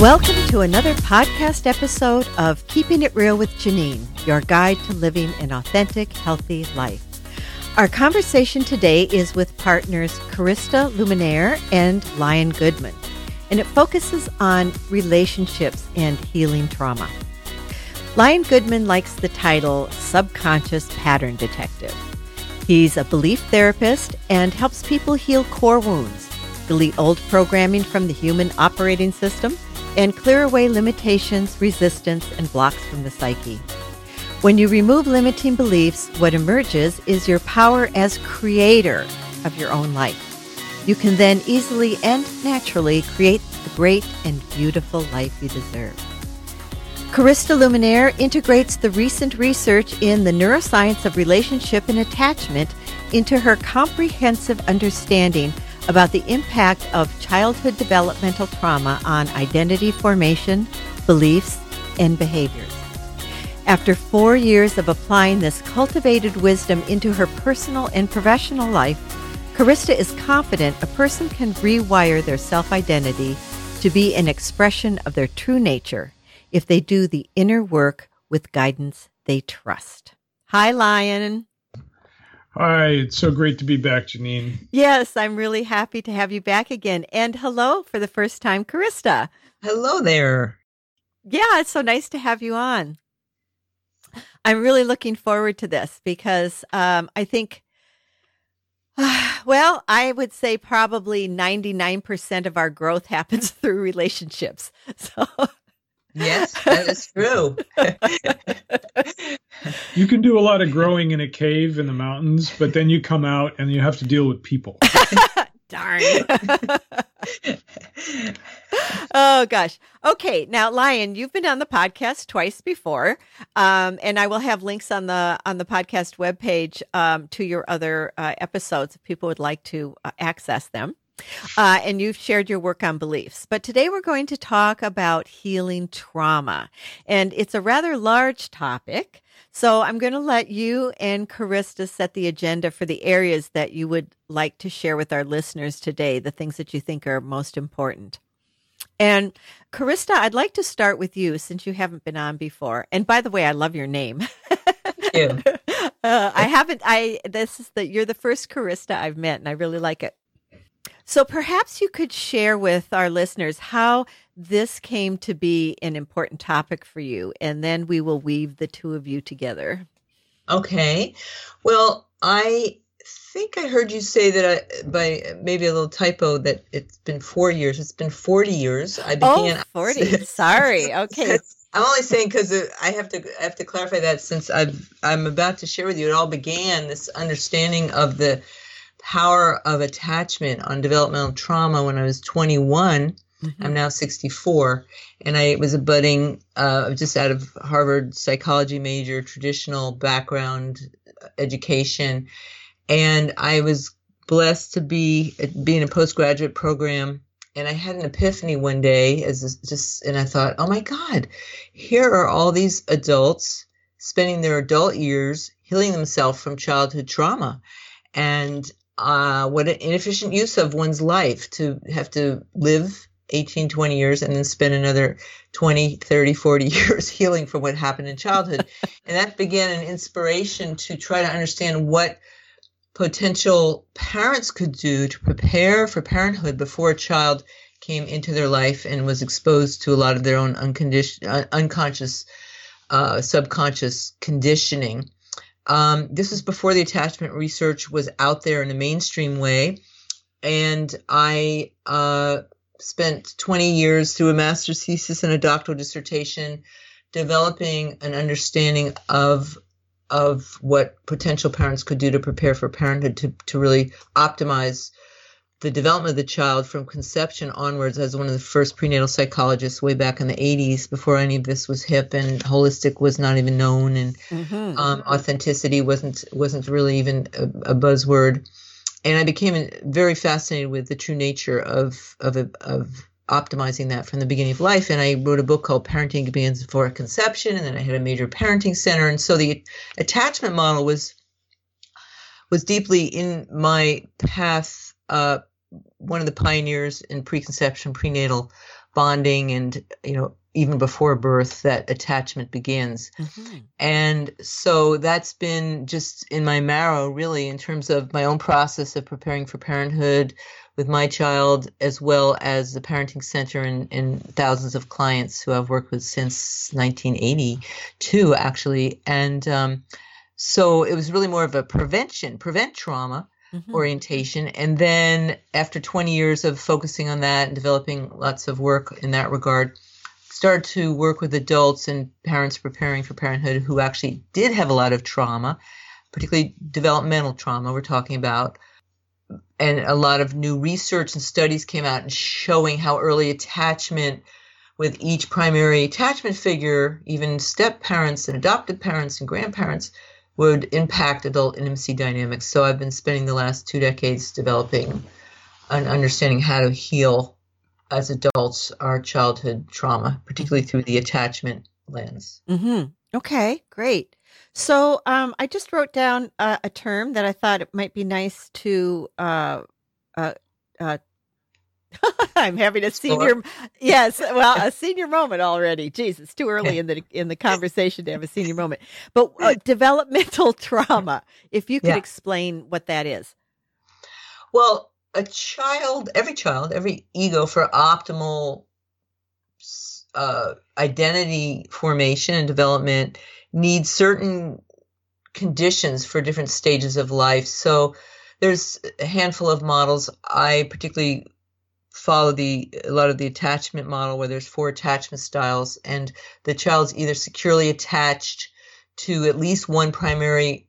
Welcome to another podcast episode of Keeping It Real with Janine, your guide to living an authentic, healthy life. Our conversation today is with partners Carista Luminaire and Lion Goodman, and it focuses on relationships and healing trauma. Lion Goodman likes the title Subconscious Pattern Detective. He's a belief therapist and helps people heal core wounds, delete old programming from the human operating system, and clear away limitations, resistance, and blocks from the psyche. When you remove limiting beliefs, what emerges is your power as creator of your own life. You can then easily and naturally create the great and beautiful life you deserve. Carista Luminaire integrates the recent research in the neuroscience of relationship and attachment into her comprehensive understanding about the impact of childhood developmental trauma on identity formation, beliefs, and behaviors. After 4 years of applying this cultivated wisdom into her personal and professional life, Carista is confident a person can rewire their self-identity to be an expression of their true nature if they do the inner work with guidance they trust. Hi, Lion. Hi, it's so great to be back, Janine. Yes, I'm really happy to have you back again. And hello for the first time, Carista. Hello there. Yeah, it's so nice to have you on. I'm really looking forward to this because I think, well, I would say probably 99% of our growth happens through relationships. So. Yes, that is true. You can do a lot of growing in a cave in the mountains, but then you come out and you have to deal with people. Darn. Oh, gosh. Okay. Now, Lion, you've been on the podcast twice before, and I will have links on the podcast webpage to your other episodes if people would like to access them. And you've shared your work on beliefs. But today we're going to talk about healing trauma. And it's a rather large topic. So I'm going to let you and Carista set the agenda for the areas that you would like to share with our listeners today, the things that you think are most important. And Carista, I'd like to start with you since you haven't been on before. And by the way, I love your name. Thank you. You're the first Carista I've met, and I really like it. So perhaps you could share with our listeners how this came to be an important topic for you, and then we will weave the two of you together. Okay. Well, I think I heard you say that by maybe a little typo that it's been 4 years. It's been 40 years. I began 40. Sorry. Okay. I'm only saying because I have to clarify that since I'm about to share with you. It all began this understanding of the power of attachment on developmental trauma when I was 21. Mm-hmm. I'm now 64, and I was a budding, just out of Harvard psychology major, traditional background education, and I was blessed to be in a postgraduate program. And I had an epiphany one day, and I thought, oh my God, here are all these adults spending their adult years healing themselves from childhood trauma, and what an inefficient use of one's life to have to live 18, 20 years and then spend another 20, 30, 40 years healing from what happened in childhood. And that began an inspiration to try to understand what potential parents could do to prepare for parenthood before a child came into their life and was exposed to a lot of their own unconscious, subconscious conditioning. This was before the attachment research was out there in a mainstream way, and I spent 20 years through a master's thesis and a doctoral dissertation developing an understanding of what potential parents could do to prepare for parenthood to really optimize the development of the child from conception onwards. I was one of the first prenatal psychologists way back in the 80s before any of this was hip, and holistic was not even known, and mm-hmm. Authenticity wasn't really even a buzzword. And I became very fascinated with the true nature of optimizing that from the beginning of life. And I wrote a book called Parenting Begins Before Conception, and then I had a major parenting center. And so the attachment model was deeply in my path. One of the pioneers in preconception, prenatal bonding and, you know, even before birth, that attachment begins. Mm-hmm. And so that's been just in my marrow, really, in terms of my own process of preparing for parenthood with my child, as well as the Parenting Center and thousands of clients who I've worked with since 1982, actually. And so it was really more of a prevent trauma, mm-hmm. orientation. And then after 20 years of focusing on that and developing lots of work in that regard, start to work with adults and parents preparing for parenthood who actually did have a lot of trauma, particularly developmental trauma we're talking about. And a lot of new research and studies came out and showing how early attachment with each primary attachment figure, even step parents and adoptive parents and grandparents, would impact adult intimacy dynamics. So I've been spending the last 2 decades developing and understanding how to heal as adults our childhood trauma, particularly through the attachment lens. Mm-hmm. Okay, great. So I just wrote down a term that I thought it might be nice to I'm having a senior, yes, well, a senior moment already. Jeez, it's too early in the conversation to have a senior moment. But developmental trauma, if you could explain what that is. Well, every child, every ego for optimal identity formation and development needs certain conditions for different stages of life. So there's a handful of models. I particularly follow a lot of the attachment model, where there's 4 attachment styles, and the child's either securely attached to at least one primary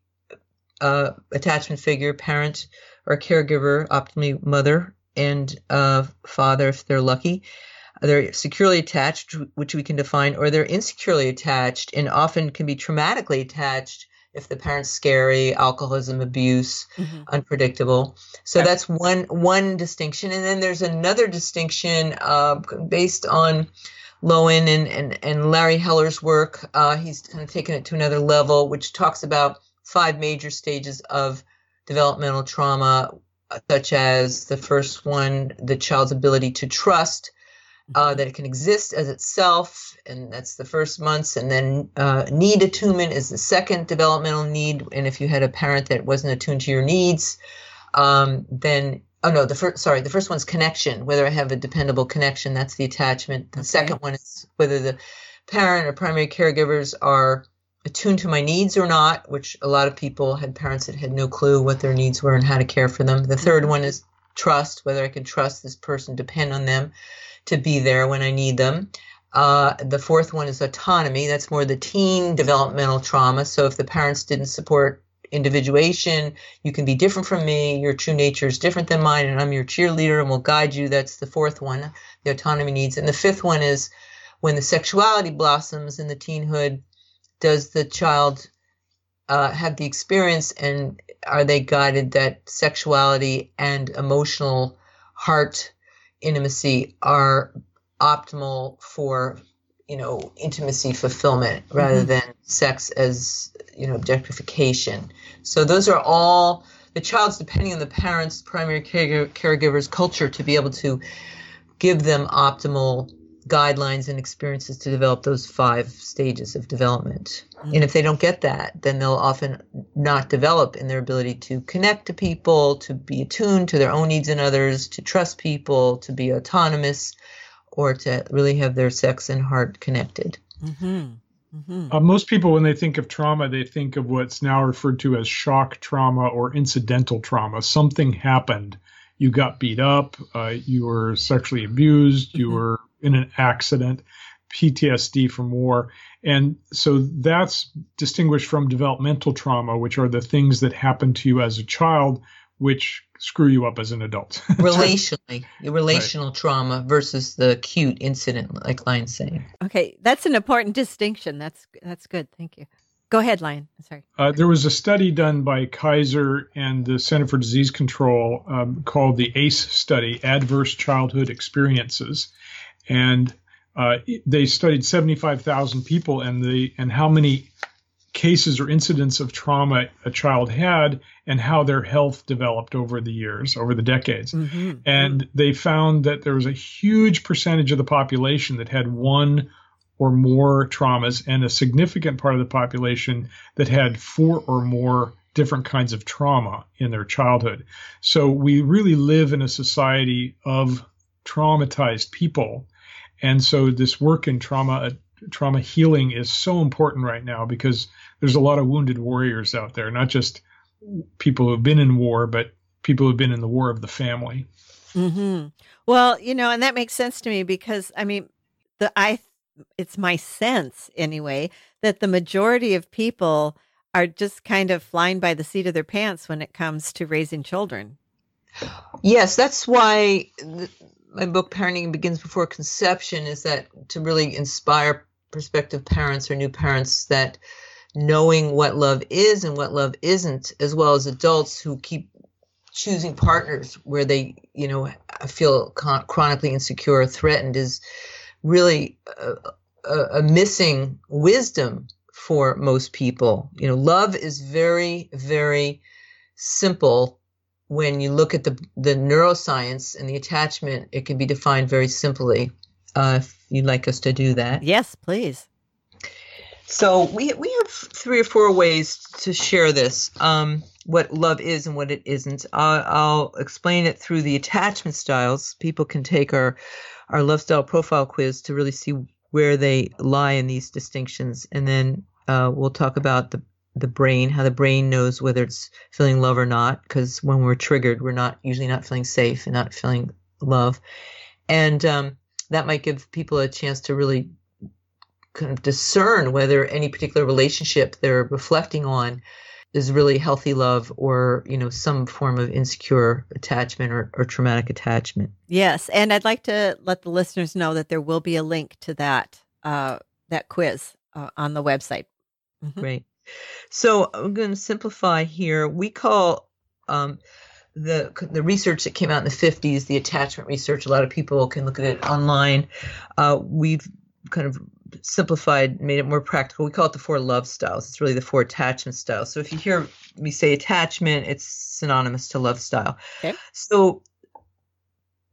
attachment figure, parent or caregiver, optimally mother and father if they're lucky. They're securely attached, which we can define, or they're insecurely attached and often can be traumatically attached if the parent's scary, alcoholism, abuse, mm-hmm. unpredictable. So that's one distinction. And then there's another distinction based on Loewen and Larry Heller's work. He's kind of taken it to another level, which talks about 5 major stages of developmental trauma, such as the first one, the child's ability to trust that it can exist as itself, and that's the first months. And then need attunement is the second developmental need. And if you had a parent that wasn't attuned to your needs, the first one's connection, whether I have a dependable connection, that's the attachment. The second one is whether the parent or primary caregivers are attuned to my needs or not, which a lot of people had parents that had no clue what their needs were and how to care for them. The third one is trust, whether I can trust this person, depend on them to be there when I need them. The fourth one is autonomy. That's more the teen developmental trauma. So if the parents didn't support individuation, you can be different from me, your true nature is different than mine, and I'm your cheerleader and will guide you. That's the fourth one, the autonomy needs. And the fifth one is when the sexuality blossoms in the teenhood, does the child have the experience, and are they guided that sexuality and emotional heart intimacy are optimal for, you know, intimacy fulfillment rather mm-hmm. than sex as, you know, objectification. So those are all the child's depending on the parents, primary caregiver's culture to be able to give them optimal guidelines and experiences to develop those 5 stages of development. Mm-hmm. And if they don't get that, then they'll often not develop in their ability to connect to people, to be attuned to their own needs and others, to trust people, to be autonomous, or to really have their sex and heart connected. Mm-hmm. Mm-hmm. Most people, when they think of trauma, they think of what's now referred to as shock trauma or incidental trauma. Something happened. You got beat up. You were sexually abused. You mm-hmm. were in an accident, PTSD from war. And so that's distinguished from developmental trauma, which are the things that happen to you as a child, which screw you up as an adult. Relationally, relational trauma versus the acute incident, like Lion's saying. Okay, that's an important distinction. That's good. Thank you. Go ahead, Lion. Sorry. There was a study done by Kaiser and the Center for Disease Control called the ACE study, Adverse Childhood Experiences. And they studied 75,000 people, and how many cases or incidents of trauma a child had and how their health developed over the years, over the decades. Mm-hmm. And they found that there was a huge percentage of the population that had one or more traumas, and a significant part of the population that had four or more different kinds of trauma in their childhood. So we really live in a society of traumatized people. And so this work in trauma healing is so important right now, because there's a lot of wounded warriors out there, not just people who have been in war, but people who have been in the war of the family. Mm-hmm. Well, you know, and that makes sense to me, because I mean, it's my sense anyway, that the majority of people are just kind of flying by the seat of their pants when it comes to raising children. Yes, that's why my book, Parenting Begins Before Conception, is that to really inspire prospective parents or new parents that knowing what love is and what love isn't, as well as adults who keep choosing partners where they, you know, feel chronically insecure or threatened, is really a missing wisdom for most people. You know, love is very, very simple. When you look at the neuroscience and the attachment, it can be defined very simply. If you'd like us to do that. Yes, please. So we have three or four ways to share this, what love is and what it isn't. I'll explain it through the attachment styles. People can take our love style profile quiz to really see where they lie in these distinctions. And then we'll talk about the brain, how the brain knows whether it's feeling love or not, because when we're triggered, we're usually not feeling safe and not feeling love. And that might give people a chance to really kind of discern whether any particular relationship they're reflecting on is really healthy love or, you know, some form of insecure attachment or traumatic attachment. Yes. And I'd like to let the listeners know that there will be a link to that that quiz on the website. Mm-hmm. Great. So I'm going to simplify here. We call the research that came out in the 50s, the attachment research. A lot of people can look at it online. We've kind of simplified, made it more practical. We call it the four love styles. It's really the four attachment styles. So if you hear me say attachment, it's synonymous to love style. Okay. So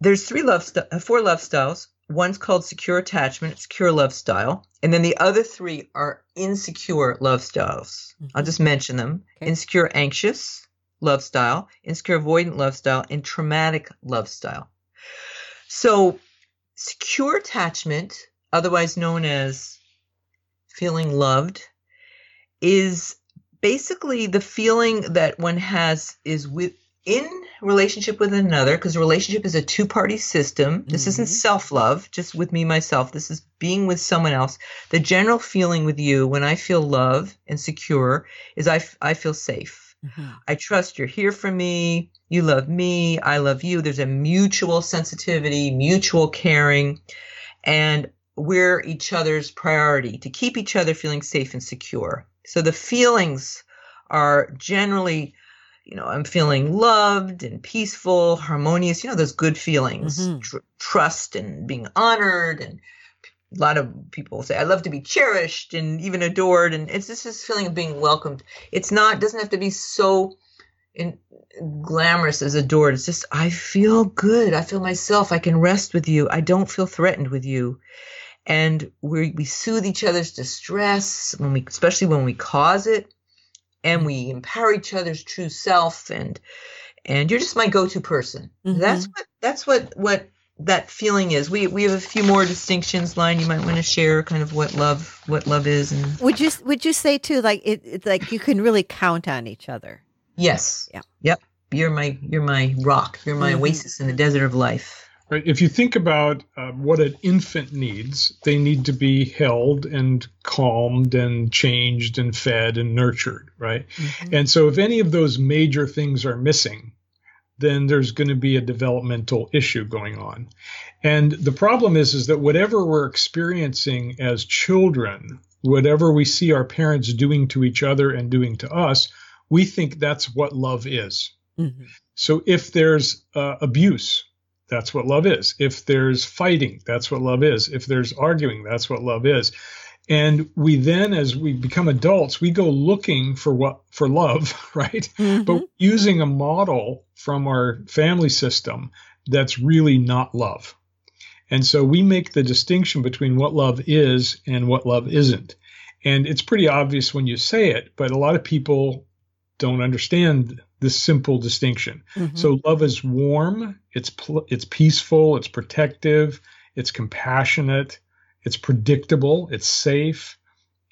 there's four love styles. One's called secure attachment, secure love style. And then the other three are insecure love styles. Mm-hmm. I'll just mention them. Okay. Insecure anxious love style, insecure avoidant love style, and traumatic love style. So secure attachment, otherwise known as feeling loved, is basically the feeling that one has is within relationship with another, because a relationship is a two-party system. This mm-hmm. isn't self-love, just with me, myself. This is being with someone else. The general feeling with you when I feel love and secure is I feel safe. Mm-hmm. I trust you're here for me. You love me. I love you. There's a mutual sensitivity, mutual caring, and we're each other's priority to keep each other feeling safe and secure. So the feelings are generally, you know, I'm feeling loved and peaceful, harmonious, you know, those good feelings, mm-hmm. trust and being honored. And a lot of people say, I love to be cherished and even adored. And it's just this feeling of being welcomed. It's not, doesn't have to be so glamorous as adored. It's just, I feel good. I feel myself. I can rest with you. I don't feel threatened with you. And we soothe each other's distress, especially when we cause it, and we empower each other's true self. And you're just my go-to person. Mm-hmm. That's what that feeling is. We have a few more distinctions. Line, you might want to share kind of what love is. And would you say too, like it's like you can really count on each other? Yes. Yeah. Yep. You're my rock. You're my mm-hmm. oasis in the desert of life. Right. If you think about what an infant needs, they need to be held and calmed and changed and fed and nurtured, right? Mm-hmm. And so if any of those major things are missing, then there's going to be a developmental issue going on. And the problem is that whatever we're experiencing as children, whatever we see our parents doing to each other and doing to us, we think that's what love is. Mm-hmm. So if there's abuse, that's what love is. If there's fighting, that's what love is. If there's arguing, that's what love is. And we then, as we become adults, we go looking for love, right? Mm-hmm. But using a model from our family system that's really not love. And so we make the distinction between what love is and what love isn't. And it's pretty obvious when you say it, but a lot of people don't understand this simple distinction. Mm-hmm. So love is warm, it's peaceful, it's protective, it's compassionate, it's predictable, it's safe,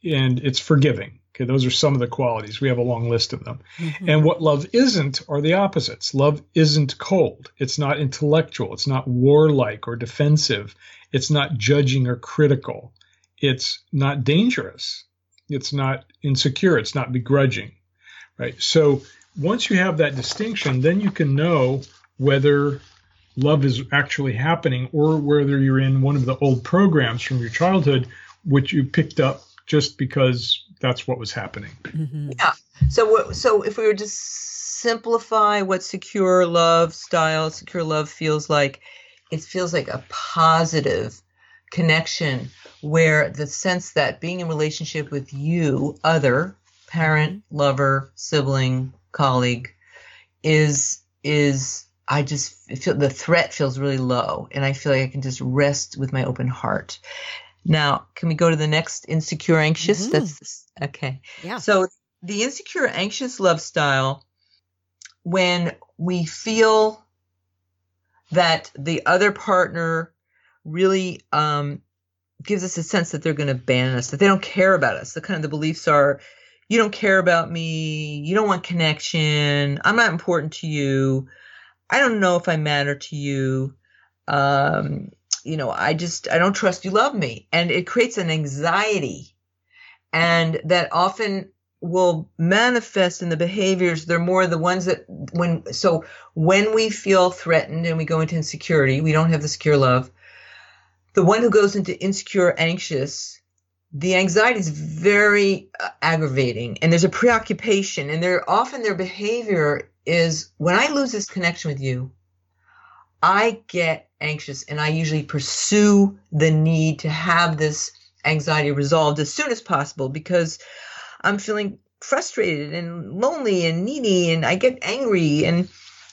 and it's forgiving. Okay, those are some of the qualities. We have a long list of them. Mm-hmm. And what love isn't are the opposites. Love isn't cold. It's not intellectual. It's not warlike or defensive. It's not judging or critical. It's not dangerous. It's not insecure. It's not begrudging, right? So once you have that distinction, then you can know whether love is actually happening or whether you're in one of the old programs from your childhood, which you picked up just because that's what was happening. Mm-hmm. Yeah. So if we were to simplify what secure love feels like, it feels like a positive connection where the sense that being in relationship with you, other, parent, lover, sibling, colleague, I feel the threat feels really low, and I feel like I can just rest with my open heart. Now, can we go to the next insecure anxious? Mm-hmm. That's okay. Yeah. So the insecure anxious love style, when we feel that the other partner really gives us a sense that they're going to abandon us, that they don't care about us. The kind of the beliefs are, you don't care about me. You don't want connection. I'm not important to you. I don't know if I matter to you. I don't trust you love me. And it creates an anxiety, and that often will manifest in the behaviors. They're more the ones that when we feel threatened and we go into insecurity, we don't have the secure love. The one who goes into insecure, anxious, the anxiety is very aggravating, and there's a preoccupation, and their behavior is, when I lose this connection with you, I get anxious, and I usually pursue the need to have this anxiety resolved as soon as possible because I'm feeling frustrated and lonely and needy, and I get angry.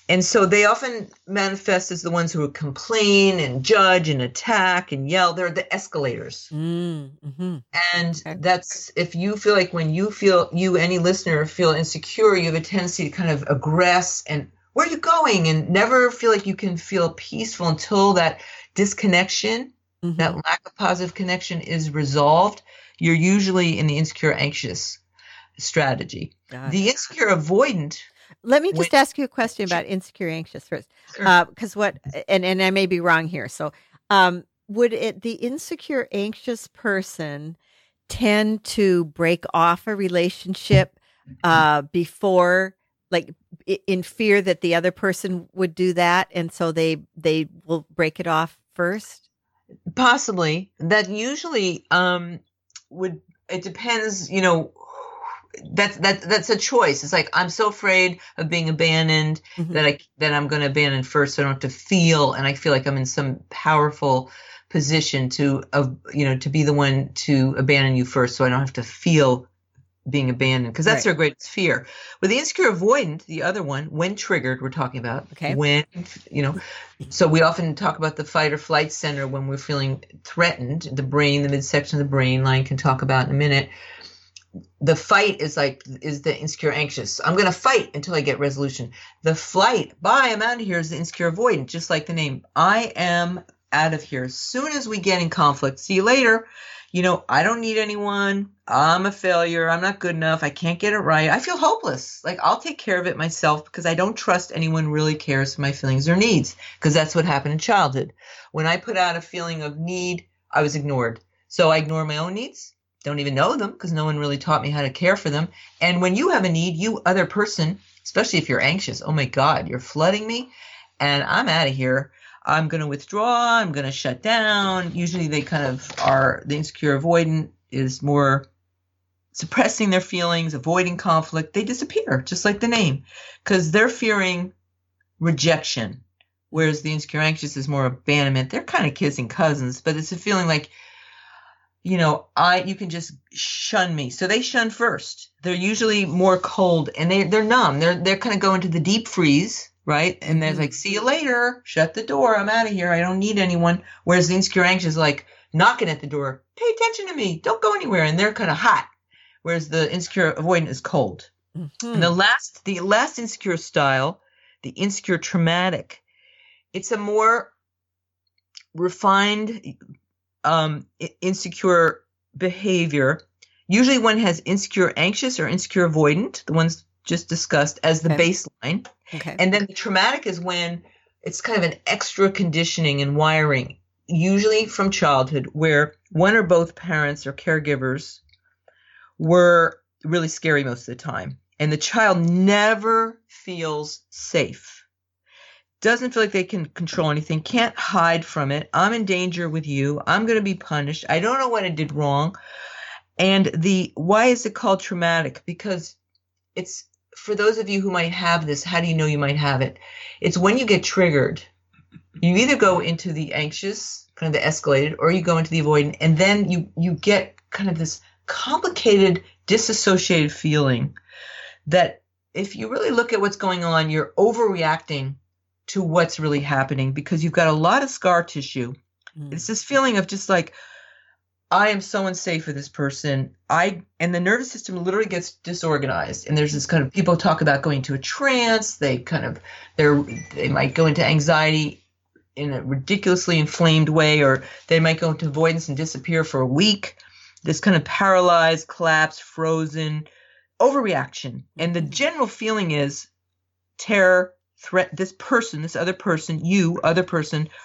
And so they often manifest as the ones who complain and judge and attack and yell. They're the escalators. Mm-hmm. And that's, if you feel like when any listener feel insecure, you have a tendency to kind of aggress and, where are you going? And never feel like you can feel peaceful until that disconnection, mm-hmm. that lack of positive connection is resolved. You're usually in the insecure anxious strategy. Gosh. The insecure avoidant. Let me just ask you a question about insecure anxious first. Sure. because I may be wrong here. So would the insecure anxious person tend to break off a relationship before, like, in fear that the other person would do that, and so they will break it off first? Possibly. That usually it depends, that's a choice. It's like, I'm so afraid of being abandoned, mm-hmm. that I'm going to abandon first, so I don't have to feel, and I feel like I'm in some powerful position to be the one to abandon you first, so I don't have to feel being abandoned, because that's right. Their greatest fear. With the insecure avoidant, the other one, when triggered, we're talking about, okay. So we often talk about the fight or flight center when we're feeling threatened, the brain, the midsection of the brain, Lion can talk about in a minute. The fight is the insecure anxious. I'm going to fight until I get resolution. The flight, bye, I'm out of here, is the insecure avoidant, just like the name. I am out of here. As soon as we get in conflict, see you later. I don't need anyone. I'm a failure. I'm not good enough. I can't get it right. I feel hopeless. Like, I'll take care of it myself because I don't trust anyone really cares for my feelings or needs, because that's what happened in childhood. When I put out a feeling of need, I was ignored. So I ignore my own needs, don't even know them because no one really taught me how to care for them. And when you have a need, you other person, especially if you're anxious, oh my God, you're flooding me and I'm out of here. I'm going to withdraw. I'm going to shut down. Usually they kind of are, the insecure avoidant is more suppressing their feelings, avoiding conflict. They disappear, just like the name, because they're fearing rejection, whereas the insecure anxious is more abandonment. They're kind of kissing cousins, but it's a feeling like you know, you can just shun me. So they shun first. They're usually more cold and they're numb. They're kind of going to the deep freeze, right? And they're like, see you later. Shut the door. I'm out of here. I don't need anyone. Whereas the insecure anxious is like knocking at the door. Pay attention to me. Don't go anywhere. And they're kind of hot. Whereas the insecure avoidant is cold. Mm-hmm. And the last insecure style, the insecure traumatic, it's a more refined insecure behavior. Usually one has insecure anxious or insecure avoidant, the ones just discussed, as the baseline. Okay. And then the traumatic is when it's kind of an extra conditioning and wiring, usually from childhood, where one or both parents or caregivers were really scary most of the time. And the child never feels safe, doesn't feel like they can control anything, can't hide from it. I'm in danger with you. I'm going to be punished. I don't know what I did wrong. And why is it called traumatic? Because it's, for those of you who might have this, how do you know you might have it? It's when you get triggered, you either go into the anxious, kind of the escalated, or you go into the avoidant, and then you get kind of this complicated, disassociated feeling that if you really look at what's going on, you're overreacting to what's really happening because you've got a lot of scar tissue. Mm. It's this feeling of just like, I am so unsafe for this person. And the nervous system literally gets disorganized. And there's this kind of, people talk about going to a trance. They might go into anxiety in a ridiculously inflamed way, or they might go into avoidance and disappear for a week. This kind of paralyzed, collapsed, frozen overreaction. And the general feeling is terror, threat. This other person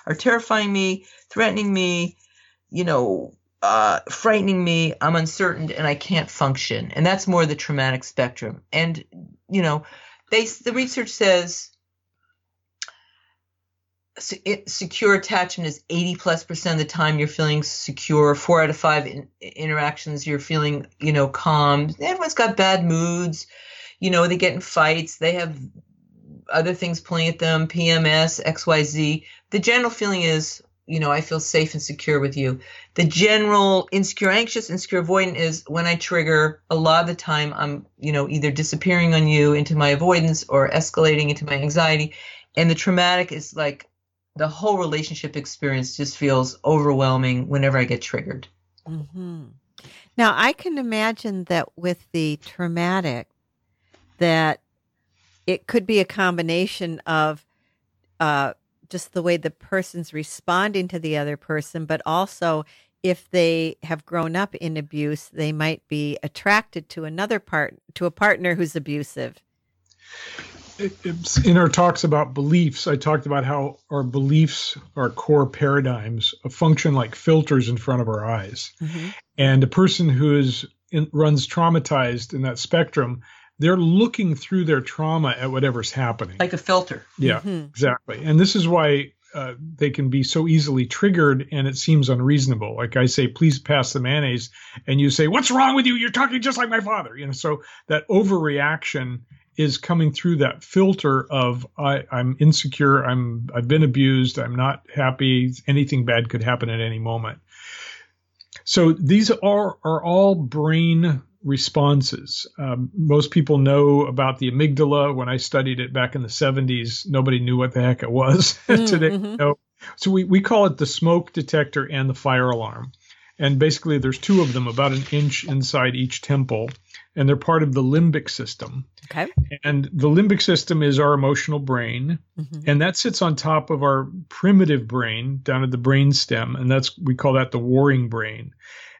are terrifying me, threatening me, frightening me. I'm uncertain and I can't function. And that's more the traumatic spectrum. And, the research says secure attachment is 80+% of the time you're feeling secure. 4 out of 5 interactions you're feeling, calm. Everyone's got bad moods. They get in fights. They have other things playing at them, PMS, XYZ. The general feeling is, I feel safe and secure with you. The general insecure anxious, insecure avoidant is when I trigger, a lot of the time I'm, either disappearing on you into my avoidance or escalating into my anxiety. And the traumatic is like the whole relationship experience just feels overwhelming whenever I get triggered. Mm-hmm. Now, I can imagine that with the traumatic that it could be a combination of just the way the person's responding to the other person, but also if they have grown up in abuse, they might be attracted to a partner who's abusive. In our talks about beliefs, I talked about how our beliefs, our core paradigms, function like filters in front of our eyes. Mm-hmm. And a person who runs traumatized in that spectrum, they're looking through their trauma at whatever's happening. Like a filter. Yeah, mm-hmm. Exactly. And this is why they can be so easily triggered and it seems unreasonable. Like I say, please pass the mayonnaise. And you say, what's wrong with you? You're talking just like my father. So that overreaction is coming through that filter of I'm insecure, I've been abused, I'm not happy, anything bad could happen at any moment. So these are all brain responses. Most people know about the amygdala. When I studied it back in the 70s, nobody knew what the heck it was. Today. Mm-hmm. So we call it the smoke detector and the fire alarm. And basically there's two of them about an inch inside each temple. And they're part of the limbic system. Okay. And the limbic system is our emotional brain. Mm-hmm. And that sits on top of our primitive brain down at the brain stem. And we call that the warring brain.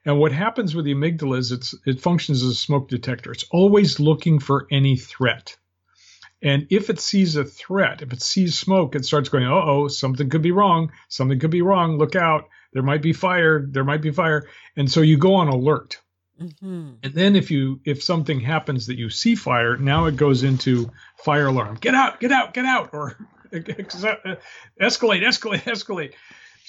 And what happens with the amygdala is it functions as a smoke detector. It's always looking for any threat. And if it sees a threat, if it sees smoke, it starts going, uh-oh, something could be wrong. Something could be wrong. Look out. There might be fire. There might be fire. And so you go on alert. Mm-hmm. And then if something happens that you see fire, now it goes into fire alarm. Get out, get out, get out, or escalate, escalate, escalate.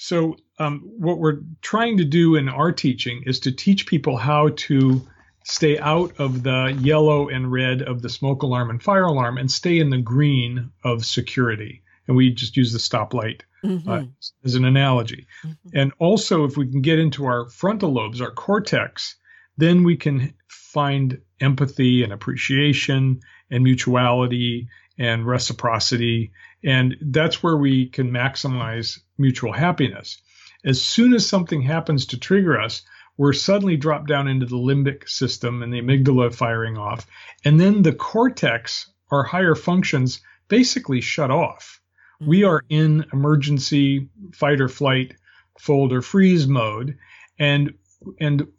So what we're trying to do in our teaching is to teach people how to stay out of the yellow and red of the smoke alarm and fire alarm and stay in the green of security. And we just use the stoplight mm-hmm. As an analogy. Mm-hmm. And also, if we can get into our frontal lobes, our cortex, then we can find empathy and appreciation and mutuality and reciprocity. And that's where we can maximize mutual happiness. As soon as something happens to trigger us, we're suddenly dropped down into the limbic system and the amygdala firing off. And then the cortex, our higher functions, basically shut off. Mm-hmm. We are in emergency fight or flight, fold or freeze mode. And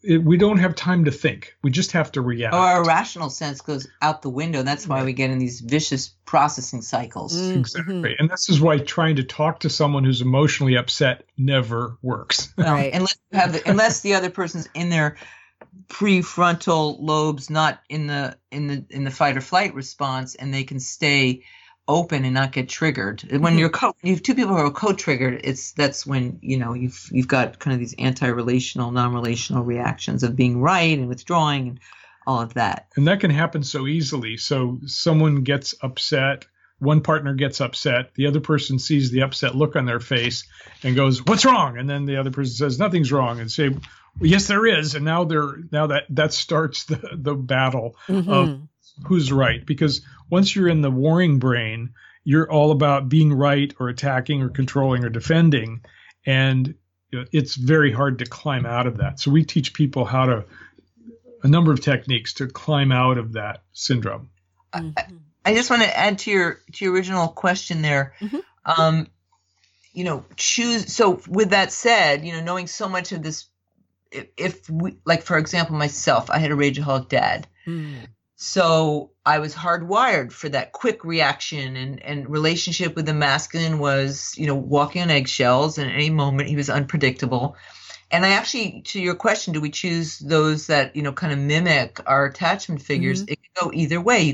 we don't have time to think. We just have to react. Or our rational sense goes out the window. That's why we get in these vicious processing cycles. Mm-hmm. Exactly. And this is why trying to talk to someone who's emotionally upset never works. Right. Unless the other person's in their prefrontal lobes, not in the fight or flight response, and they can stay open and not get triggered. When you have two people who are co-triggered, that's when you've got kind of these anti-relational, non-relational reactions of being right and withdrawing and all of that. And that can happen so easily. So someone gets upset, one partner gets upset, the other person sees the upset look on their face and goes, "What's wrong?" And then the other person says, "Nothing's wrong," and say, "Well, yes, there is." And now that starts the battle mm-hmm. of who's right? Because once you're in the warring brain, you're all about being right or attacking or controlling or defending. And it's very hard to climb out of that. So we teach people a number of techniques to climb out of that syndrome. I just want to add to your original question there. Mm-hmm. So with that said, knowing so much of this, if we, like, for example, myself, I had a rageaholic dad. Mm. So I was hardwired for that quick reaction, and relationship with the masculine was, walking on eggshells, and at any moment he was unpredictable. And I actually, to your question, do we choose those that, kind of mimic our attachment figures? Mm-hmm. It can go either way.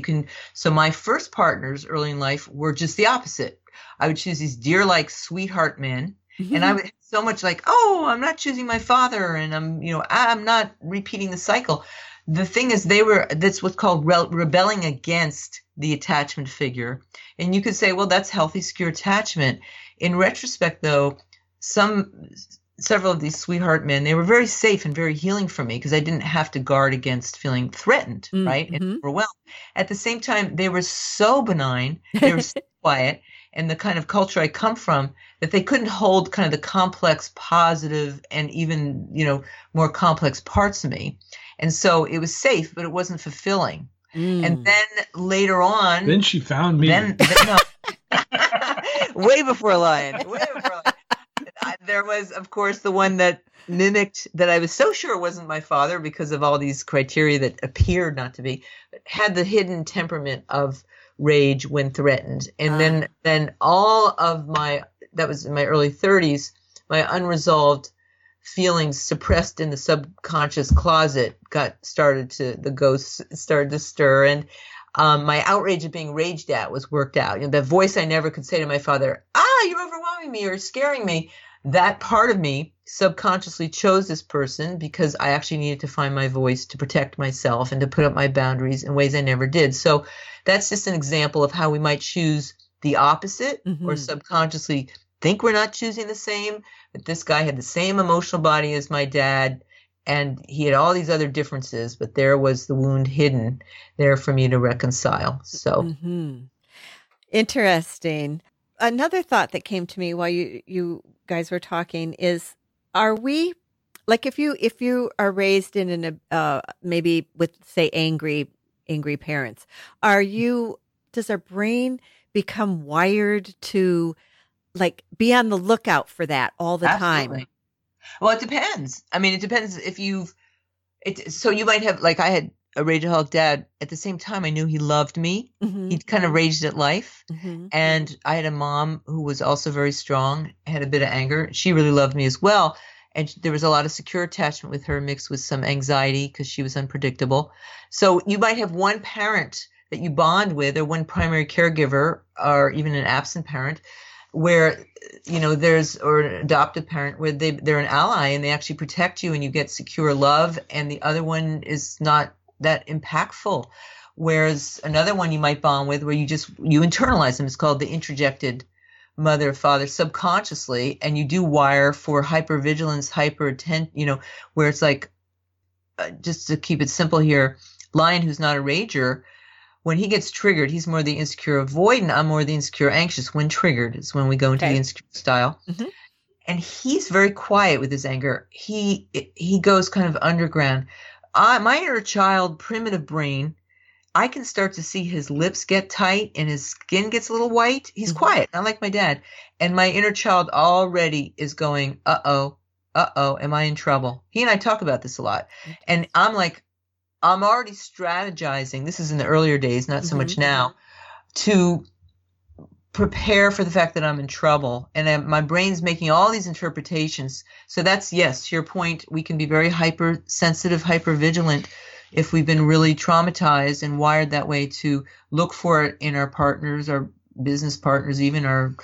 So my first partners early in life were just the opposite. I would choose these deer-like sweetheart men. Mm-hmm. And I would so much like, oh, I'm not choosing my father, and I'm not repeating the cycle. The thing is, that's what's called rebelling against the attachment figure. And you could say, well, that's healthy, secure attachment. In retrospect, though, several of these sweetheart men, they were very safe and very healing for me because I didn't have to guard against feeling threatened, mm-hmm. right? And overwhelmed. At the same time, they were so benign, they were so quiet, and the kind of culture I come from, that they couldn't hold kind of the complex, positive, and even, more complex parts of me. And so it was safe, but it wasn't fulfilling. Mm. And then later on. Then she found me. Way before Lion. There was, of course, the one that mimicked, that I was so sure wasn't my father because of all these criteria that appeared not to be, but had the hidden temperament of rage when threatened. And then all of that was in my early 30s, my unresolved feelings suppressed in the subconscious closet the ghosts started to stir. And my outrage at being raged at was worked out. The voice I never could say to my father, you're overwhelming me or scaring me. That part of me subconsciously chose this person because I actually needed to find my voice to protect myself and to put up my boundaries in ways I never did. So that's just an example of how we might choose the opposite mm-hmm. or subconsciously think we're not choosing the same, but this guy had the same emotional body as my dad, and he had all these other differences, but there was the wound hidden there for me to reconcile. So mm-hmm. Interesting. Another thought that came to me while you guys were talking is, are we, like, if you are raised in an maybe with, say, angry parents, does our brain become wired to, like, be on the lookout for that all the Absolutely. Time? Well, it depends. I mean, it depends if so you might have, like, I had a rageaholic dad. At the same time, I knew he loved me. Mm-hmm. He kind of raged at life. Mm-hmm. And I had a mom who was also very strong, had a bit of anger. She really loved me as well. And there was a lot of secure attachment with her mixed with some anxiety because she was unpredictable. So you might have one parent that you bond with, or one primary caregiver, or even an absent parent, where, or an adoptive parent where they're an ally and they actually protect you and you get secure love, and the other one is not that impactful. Whereas another one you might bond with where you internalize them. It's called the introjected mother, father subconsciously, and you do wire for hypervigilance, hyper-attention, where it's like, just to keep it simple here, Lion, who's not a rager, when he gets triggered, he's more the insecure avoidant. I'm more the insecure anxious. When triggered is when we go into the insecure style. Mm-hmm. And he's very quiet with his anger. He goes kind of underground. My inner child, primitive brain, I can start to see his lips get tight and his skin gets a little white. He's quiet, not like my dad. And my inner child already is going, uh-oh, am I in trouble? He and I talk about this a lot. And I'm like, I'm already strategizing. This is in the earlier days, not so much now, to prepare for the fact that I'm in trouble. And my brain's making all these interpretations. So that's, yes, to your point, we can be very hypersensitive, hypervigilant if we've been really traumatized and wired that way to look for it in our partners, our business partners, even our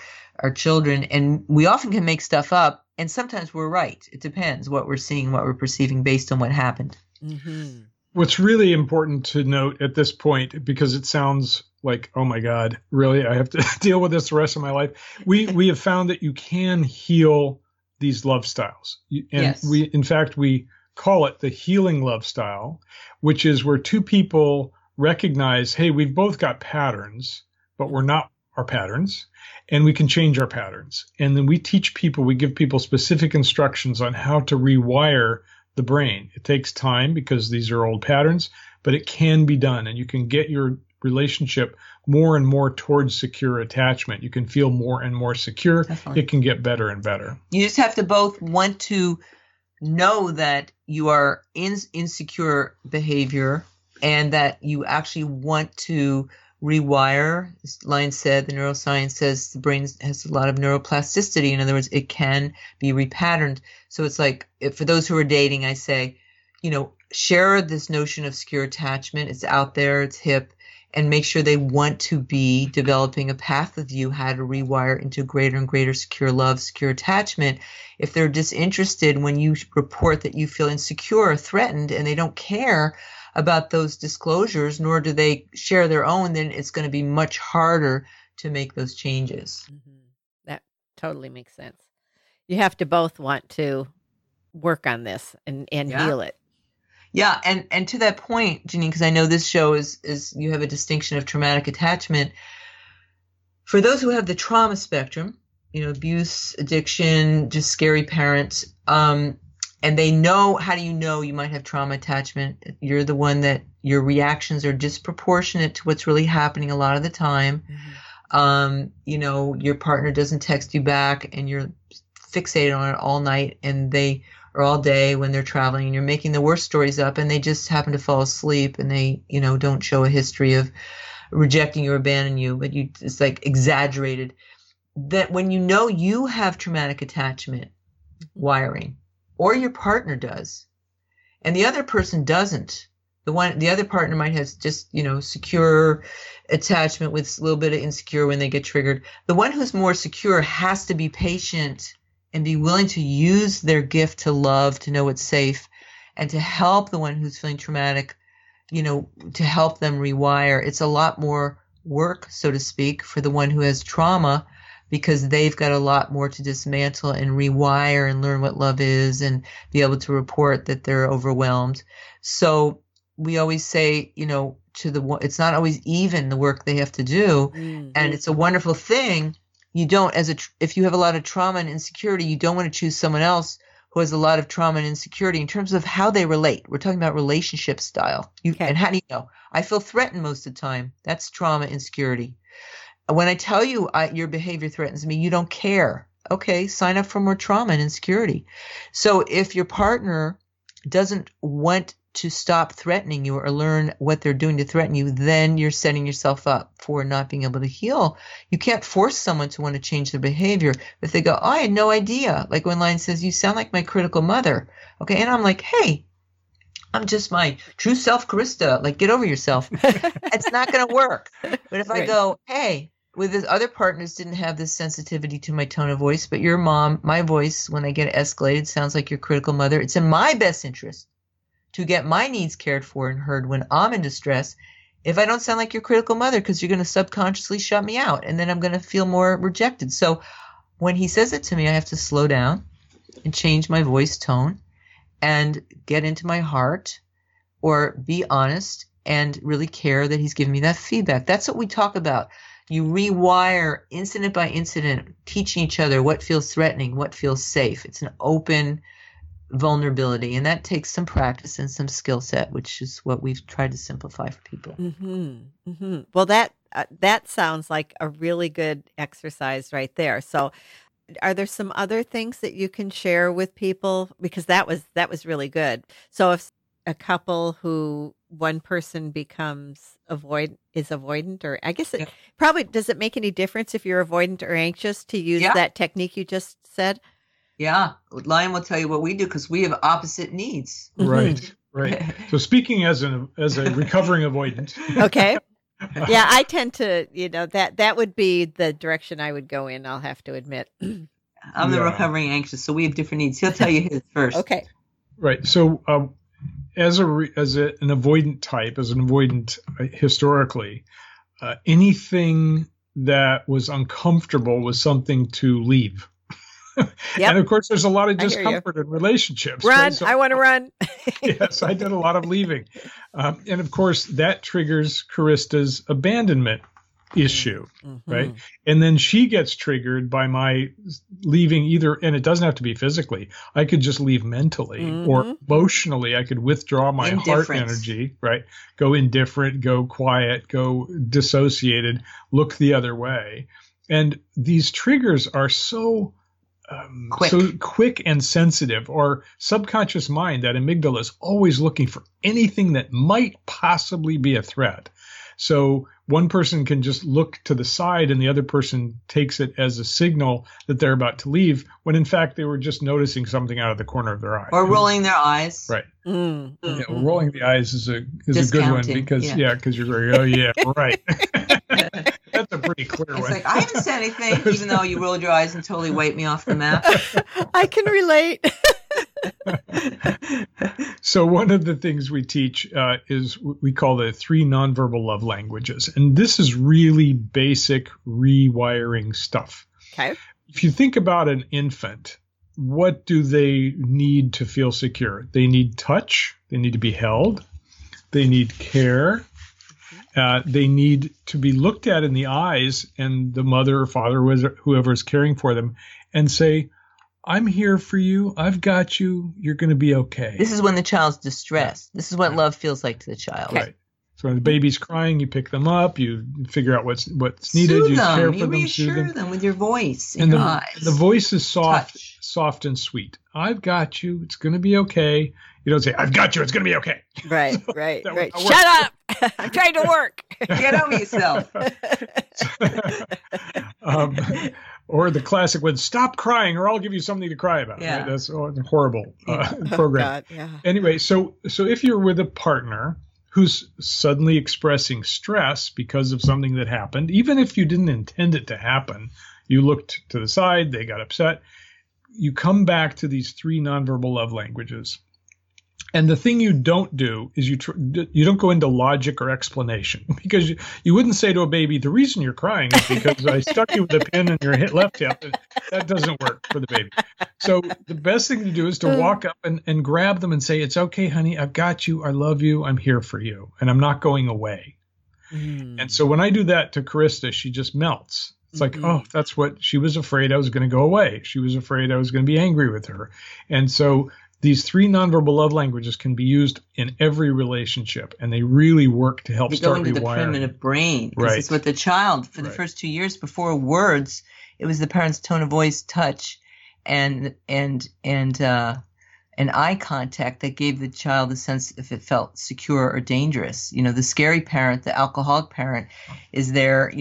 children. And we often can make stuff up. And sometimes we're right. It depends what we're seeing, what we're perceiving based on what happened. Mm-hmm. What's really important to note at this point, because it sounds like, oh my God, really? I have to deal with this the rest of my life. We have found that you can heal these love styles. And we call it the healing love style, which is where two people recognize, hey, we've both got patterns, but we're not our patterns, and we can change our patterns. And then we give people specific instructions on how to rewire the brain. It takes time because these are old patterns, but it can be done. And you can get your relationship more and more towards secure attachment. You can feel more and more secure. Definitely. It can get better and better. You just have to both want to know that you are in insecure behavior and that you actually want to rewire. As Lion said, the neuroscience says the brain has a lot of neuroplasticity. In other words, it can be repatterned. So it's like, for those who are dating, I say, share this notion of secure attachment. It's out there, it's hip, and make sure they want to be developing a path with you, how to rewire into greater and greater secure love, secure attachment. If they're disinterested when you report that you feel insecure or threatened and they don't care about those disclosures, nor do they share their own, then it's going to be much harder to make those changes. Mm-hmm. That totally makes sense. You have to both want to work on this and heal it. Yeah. And to that point, Janine, because I know this show is you have a distinction of traumatic attachment. For those who have the trauma spectrum, abuse, addiction, just scary parents, and they know, how do you know you might have trauma attachment? You're the one that your reactions are disproportionate to what's really happening a lot of the time. Mm-hmm. Your partner doesn't text you back and you're fixated on it all night and they or all day when they're traveling, and you're making the worst stories up, and they just happen to fall asleep, and they, don't show a history of rejecting you or abandoning you, but it's like exaggerated. That when you have traumatic attachment wiring, or your partner does, and the other person doesn't. The other partner might have just, secure attachment with a little bit of insecure when they get triggered. The one who's more secure has to be patient and be willing to use their gift to love, to know it's safe, and to help the one who's feeling traumatic, to help them rewire. It's a lot more work, so to speak, for the one who has trauma, because they've got a lot more to dismantle and rewire and learn what love is and be able to report that they're overwhelmed. So we always say, it's not always even the work they have to do. Mm-hmm. And it's a wonderful thing. You don't, if you have a lot of trauma and insecurity, you don't want to choose someone else who has a lot of trauma and insecurity in terms of how they relate. We're talking about relationship style. And how do you know? I feel threatened most of the time. That's trauma, insecurity. When I tell you your behavior threatens me, you don't care. Okay, sign up for more trauma and insecurity. So if your partner doesn't want to stop threatening you or learn what they're doing to threaten you, then you're setting yourself up for not being able to heal. You can't force someone to want to change their behavior. If they go, I had no idea. Like when Lion says, you sound like my critical mother. Okay. And I'm like, hey, I'm just my true self, Carista. Like, get over yourself. It's not going to work. But if I go, hey, with his other partners didn't have this sensitivity to my tone of voice, but your mom, my voice, when I get escalated, sounds like your critical mother. It's in my best interest to get my needs cared for and heard when I'm in distress, if I don't sound like your critical mother, because you're going to subconsciously shut me out, and then I'm going to feel more rejected. So when he says it to me, I have to slow down and change my voice tone and get into my heart or be honest and really care that he's giving me that feedback. That's what we talk about. You rewire incident by incident, teaching each other what feels threatening, what feels safe. It's an open vulnerability, and that takes some practice and some skill set, which is what we've tried to simplify for people. Mm-hmm. Mm-hmm. Well, that sounds like a really good exercise right there. So are there some other things that you can share with people? Because that was really good. So if a couple who one person becomes avoidant, or I guess it probably, does it make any difference if you're avoidant or anxious to use that technique you just said? Yeah. Lion will tell you what we do because we have opposite needs. Right. Right. So speaking as a recovering avoidant. Okay. Yeah. I tend to, that would be the direction I would go in. I'll have to admit. I'm the recovering anxious. So we have different needs. He'll tell you his first. Okay. Right. So, as an avoidant type, historically, anything that was uncomfortable was something to leave. Yep. And of course, there's a lot of discomfort in relationships. Run! Right? So, I want to run. Yes, I did a lot of leaving, and of course, that triggers Carista's abandonment issue, mm-hmm. right? And then she gets triggered by my leaving either, and it doesn't have to be physically. I could just leave mentally mm-hmm. or emotionally. I could withdraw my heart energy, right? Go indifferent, go quiet, go dissociated, look the other way. And these triggers are so quick and sensitive. Our subconscious mind, that amygdala, is always looking for anything that might possibly be a threat. So one person can just look to the side and the other person takes it as a signal that they're about to leave, when in fact they were just noticing something out of the corner of their eye. Or rolling their eyes. Right. Mm-hmm. Yeah, well, rolling the eyes is a good one because, because you're going, oh, yeah, right. That's a pretty clear one. It's like, I haven't said anything, even though you rolled your eyes and totally wiped me off the map. I can relate. So one of the things we teach is what we call the 3 nonverbal love languages. And this is really basic rewiring stuff. Okay. If you think about an infant, what do they need to feel secure? They need touch. They need to be held. They need care. They need to be looked at in the eyes, and the mother or father, whoever is caring for them, and say, I'm here for you. I've got you. You're going to be okay. This is when the child's distressed. This is what love feels like to the child. Right. So when the baby's crying, you pick them up. You figure out what's needed. You care for them. You reassure them with your voice and your eyes. The voice is soft and sweet. I've got you. It's going to be okay. You don't say, I've got you. It's going to be okay. Right, right. Shut up. I'm trying to work. Get over yourself. Or the classic one, stop crying or I'll give you something to cry about. Yeah. Right? That's a horrible program. God, yeah. Anyway, so if you're with a partner who's suddenly expressing stress because of something that happened, even if you didn't intend it to happen, you looked to the side, they got upset, you come back to these 3 nonverbal love languages. And the thing you don't do is you don't go into logic or explanation, because you wouldn't say to a baby, the reason you're crying is because I stuck you with a pin in your left hip. That doesn't work for the baby. So the best thing to do is to walk up and grab them and say, it's okay, honey. I've got you. I love you. I'm here for you. And I'm not going away. Mm. And so when I do that to Carista, she just melts. It's like, oh, that's what she was afraid I was going to go away. She was afraid I was going to be angry with her. And so these 3 nonverbal love languages can be used in every relationship, and they really work to help start rewiring. They go into the primitive brain, because it's what the child, for the first 2 years before words, it was the parents' tone of voice, touch, and eye contact that gave the child a sense if it felt secure or dangerous. The scary parent, the alcoholic parent, is there,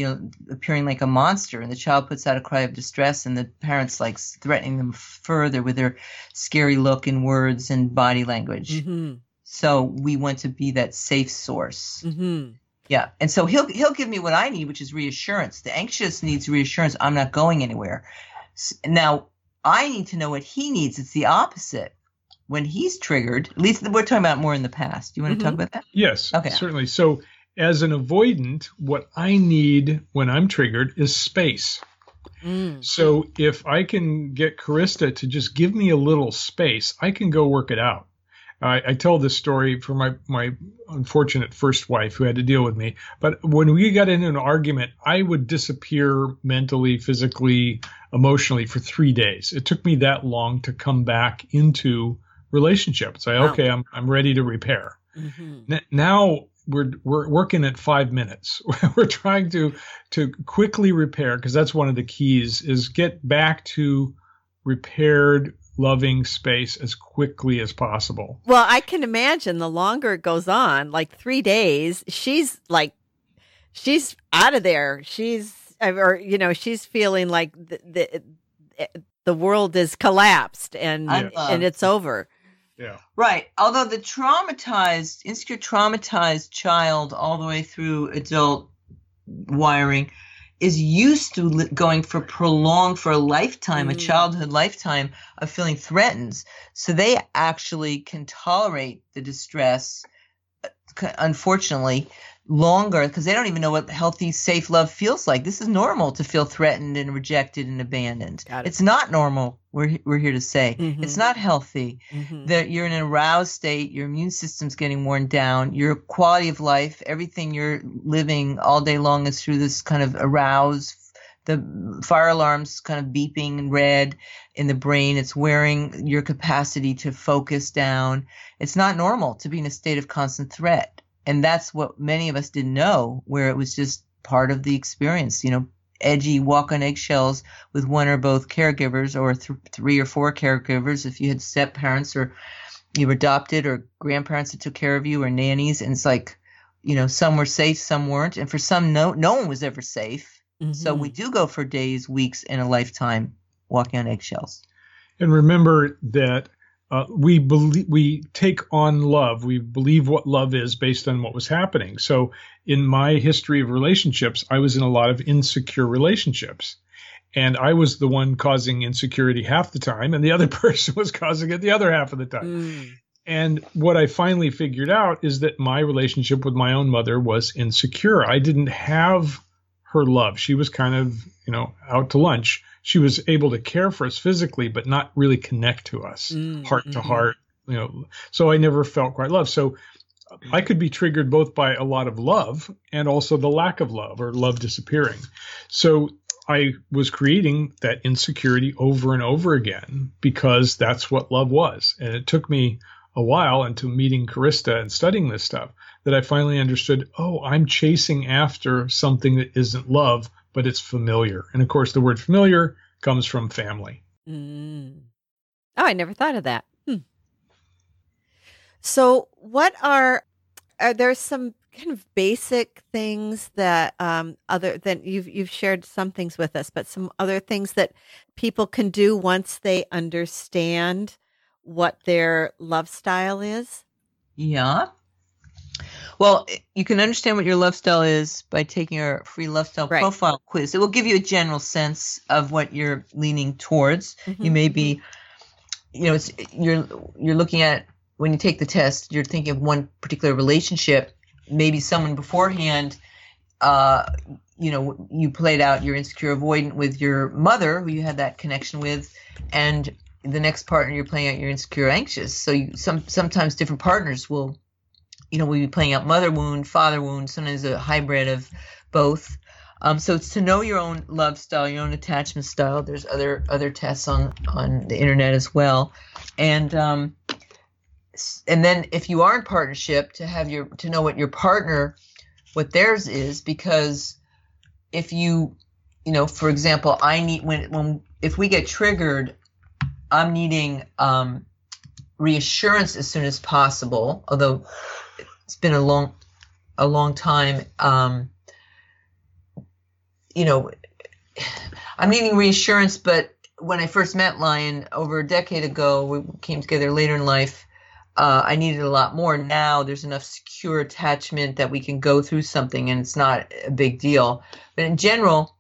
appearing like a monster, and the child puts out a cry of distress, and the parent's like threatening them further with their scary look and words and body language. Mm-hmm. So we want to be that safe source. Mm-hmm. Yeah. And so he'll give me what I need, which is reassurance. The anxious needs reassurance. I'm not going anywhere. Now I need to know what he needs. It's the opposite. When he's triggered, at least we're talking about more in the past. You want to talk about that? Yes, okay. Certainly. So As an avoidant, what I need when I'm triggered is space. Mm. So if I can get Carista to just give me a little space, I can go work it out. I tell this story for my unfortunate first wife who had to deal with me. But when we got into an argument, I would disappear mentally, physically, emotionally for 3 days. It took me that long to come back into relationships. Okay, I'm ready to repair. Mm-hmm. Now we're working at 5 minutes. We're trying to quickly repair, because that's one of the keys, is get back to repaired, loving space as quickly as possible. Well, I can imagine the longer it goes on, like 3 days, she's out of there. She's feeling like the world is collapsed and it's over. Yeah. Right. Although the insecure traumatized child all the way through adult wiring is used to going for a lifetime, a childhood lifetime of feeling threatened. So they actually can tolerate the distress, unfortunately, longer, because they don't even know what healthy, safe love feels like. This is normal to feel threatened and rejected and abandoned. It's not normal, we're here to say. Mm-hmm. It's not healthy. Mm-hmm. That you're in an aroused state, your immune system's getting worn down, your quality of life, everything you're living all day long is through this kind of aroused, the fire alarm's kind of beeping in red in the brain. It's wearing your capacity to focus down. It's not normal to be in a state of constant threat. And that's what many of us didn't know, where it was just part of the experience, edgy, walk on eggshells with one or both caregivers, or three or four caregivers if you had step parents, or you were adopted, or grandparents that took care of you, or nannies. And it's like, some were safe, some weren't. And for some, no one was ever safe. Mm-hmm. So we do go for days, weeks, and a lifetime walking on eggshells. And remember that we take on love. We believe what love is based on what was happening. So in my history of relationships, I was in a lot of insecure relationships. And I was the one causing insecurity half the time, and the other person was causing it the other half of the time. Mm. And what I finally figured out is that my relationship with my own mother was insecure. I didn't have her love. She was kind of, out to lunch. She was able to care for us physically, but not really connect to us heart to heart, so I never felt quite loved. So I could be triggered both by a lot of love and also the lack of love, or love disappearing. So I was creating that insecurity over and over again, because that's what love was. And it took me a while, until meeting Carista and studying this stuff, that I finally understood, I'm chasing after something that isn't love, but it's familiar. And of course, the word familiar comes from family. Mm. Oh, I never thought of that. Hmm. So what are there some kind of basic things that other than you've shared some things with us, but some other things that people can do once they understand what their love style is? Yeah. Well, you can understand what your love style is by taking our free love style profile quiz. It will give you a general sense of what you're leaning towards. Mm-hmm. You may be, you're looking at, when you take the test, you're thinking of one particular relationship. Maybe someone beforehand, you played out your insecure avoidant with your mother, who you had that connection with, and the next partner you're playing out your insecure anxious. So sometimes different partners will. We'll be playing out mother wound, father wound, sometimes a hybrid of both. So it's to know your own love style, your own attachment style. There's other tests on the internet as well. And then if you are in partnership, to know what your partner, what theirs is, because if you, for example, I need, if we get triggered, I'm needing reassurance as soon as possible, although it's been a long time. I'm needing reassurance, but when I first met Lion over a decade ago, we came together later in life, I needed a lot more. Now there's enough secure attachment that we can go through something and it's not a big deal. But in general,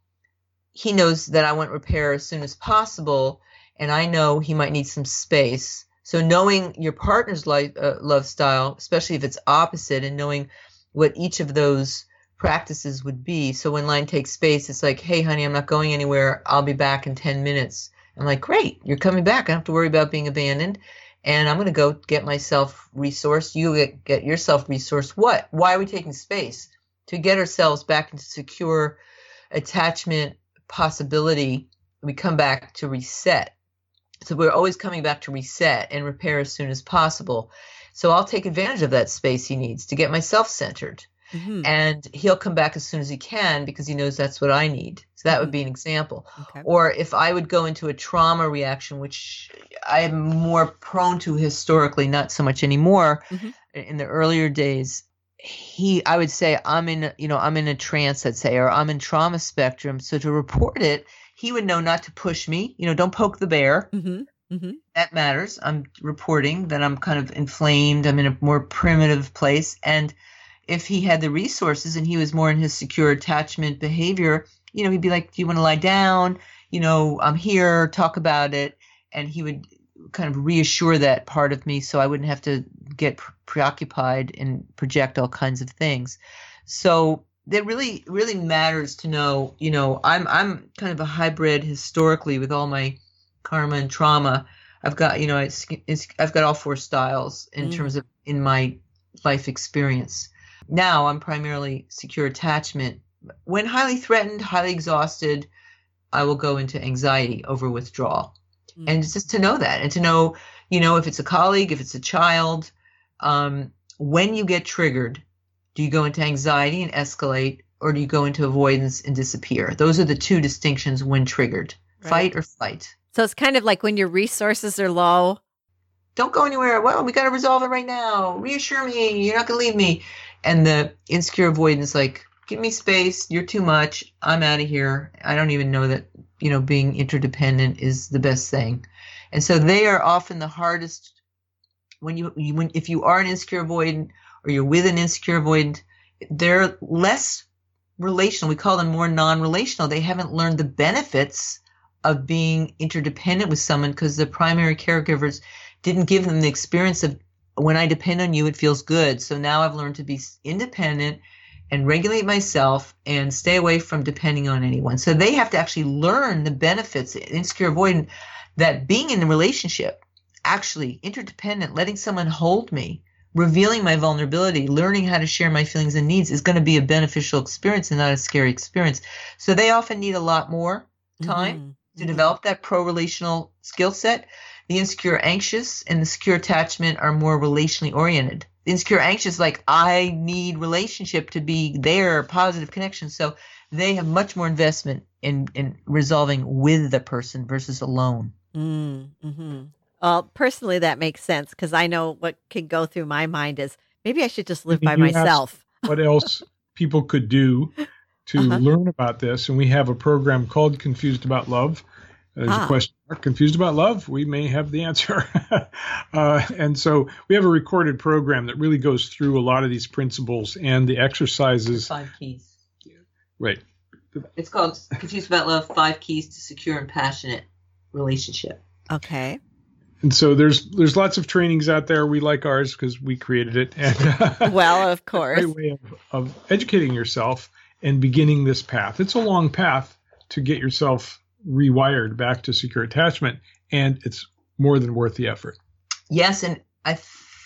he knows that I want repair as soon as possible, and I know he might need some space. So knowing your partner's love style, especially if it's opposite, and knowing what each of those practices would be. So when Lion takes space, it's like, hey, honey, I'm not going anywhere. I'll be back in 10 minutes. I'm like, great, you're coming back. I don't have to worry about being abandoned. And I'm going to go get myself resourced. You get yourself resourced. What? Why are we taking space? To get ourselves back into secure attachment possibility. We come back to reset. So we're always coming back to reset and repair as soon as possible. So I'll take advantage of that space he needs to get myself centered. Mm-hmm. And he'll come back as soon as he can because he knows that's what I need. So that would be an example. Okay. Or if I would go into a trauma reaction, which I am more prone to historically, not so much anymore. Mm-hmm. In the earlier days, I would say I'm in a trance, I'd say, or I'm in trauma spectrum. So to report it, he would know not to push me, don't poke the bear. Mm-hmm. Mm-hmm. That matters. I'm reporting that I'm kind of inflamed. I'm in a more primitive place. And if he had the resources and he was more in his secure attachment behavior, he'd be like, do you want to lie down? I'm here, talk about it. And he would kind of reassure that part of me so I wouldn't have to get preoccupied and project all kinds of things. So that really, really matters to know, I'm kind of a hybrid historically with all my karma and trauma. I've got, I've got all four styles in terms of in my life experience. Now I'm primarily secure attachment. When highly threatened, highly exhausted, I will go into anxiety over withdrawal. Mm-hmm. And it's just to know that and to know, if it's a colleague, if it's a child, when you get triggered, do you go into anxiety and escalate, or do you go into avoidance and disappear? Those are the two distinctions when triggered, right. Fight or flight. So it's kind of like when your resources are low. Don't go anywhere. Well, we got to resolve it right now. Reassure me. You're not going to leave me. And the insecure avoidance, like, give me space. You're too much. I'm out of here. I don't even know that, being interdependent is the best thing. And so they are often the hardest if you are an insecure avoidant or you're with an insecure avoidant, they're less relational. We call them more non-relational. They haven't learned the benefits of being interdependent with someone because the primary caregivers didn't give them the experience of, when I depend on you, it feels good. So now I've learned to be independent and regulate myself and stay away from depending on anyone. So they have to actually learn the benefits, insecure avoidant, that being in a relationship, actually interdependent, letting someone hold me, revealing my vulnerability, learning how to share my feelings and needs is going to be a beneficial experience and not a scary experience. So they often need a lot more time to develop that pro-relational skill set. The insecure anxious and the secure attachment are more relationally oriented. The insecure anxious, like, I need relationship to be there, positive connection. So they have much more investment in resolving with the person versus alone. Mm-hmm. Well, personally, that makes sense because I know what can go through my mind is maybe I should just live by myself. What else people could do to learn about this? And we have a program called Confused About Love. There's a question, confused about love? We may have the answer. And so we have a recorded program that really goes through a lot of these principles and the exercises. 5 keys. Right. It's called Confused About Love, 5 Keys to Secure and Passionate Relationship. Okay. And so there's lots of trainings out there. We like ours because we created it. And well, of course. It's a great way of educating yourself and beginning this path. It's a long path to get yourself rewired back to secure attachment, and it's more than worth the effort. Yes, and I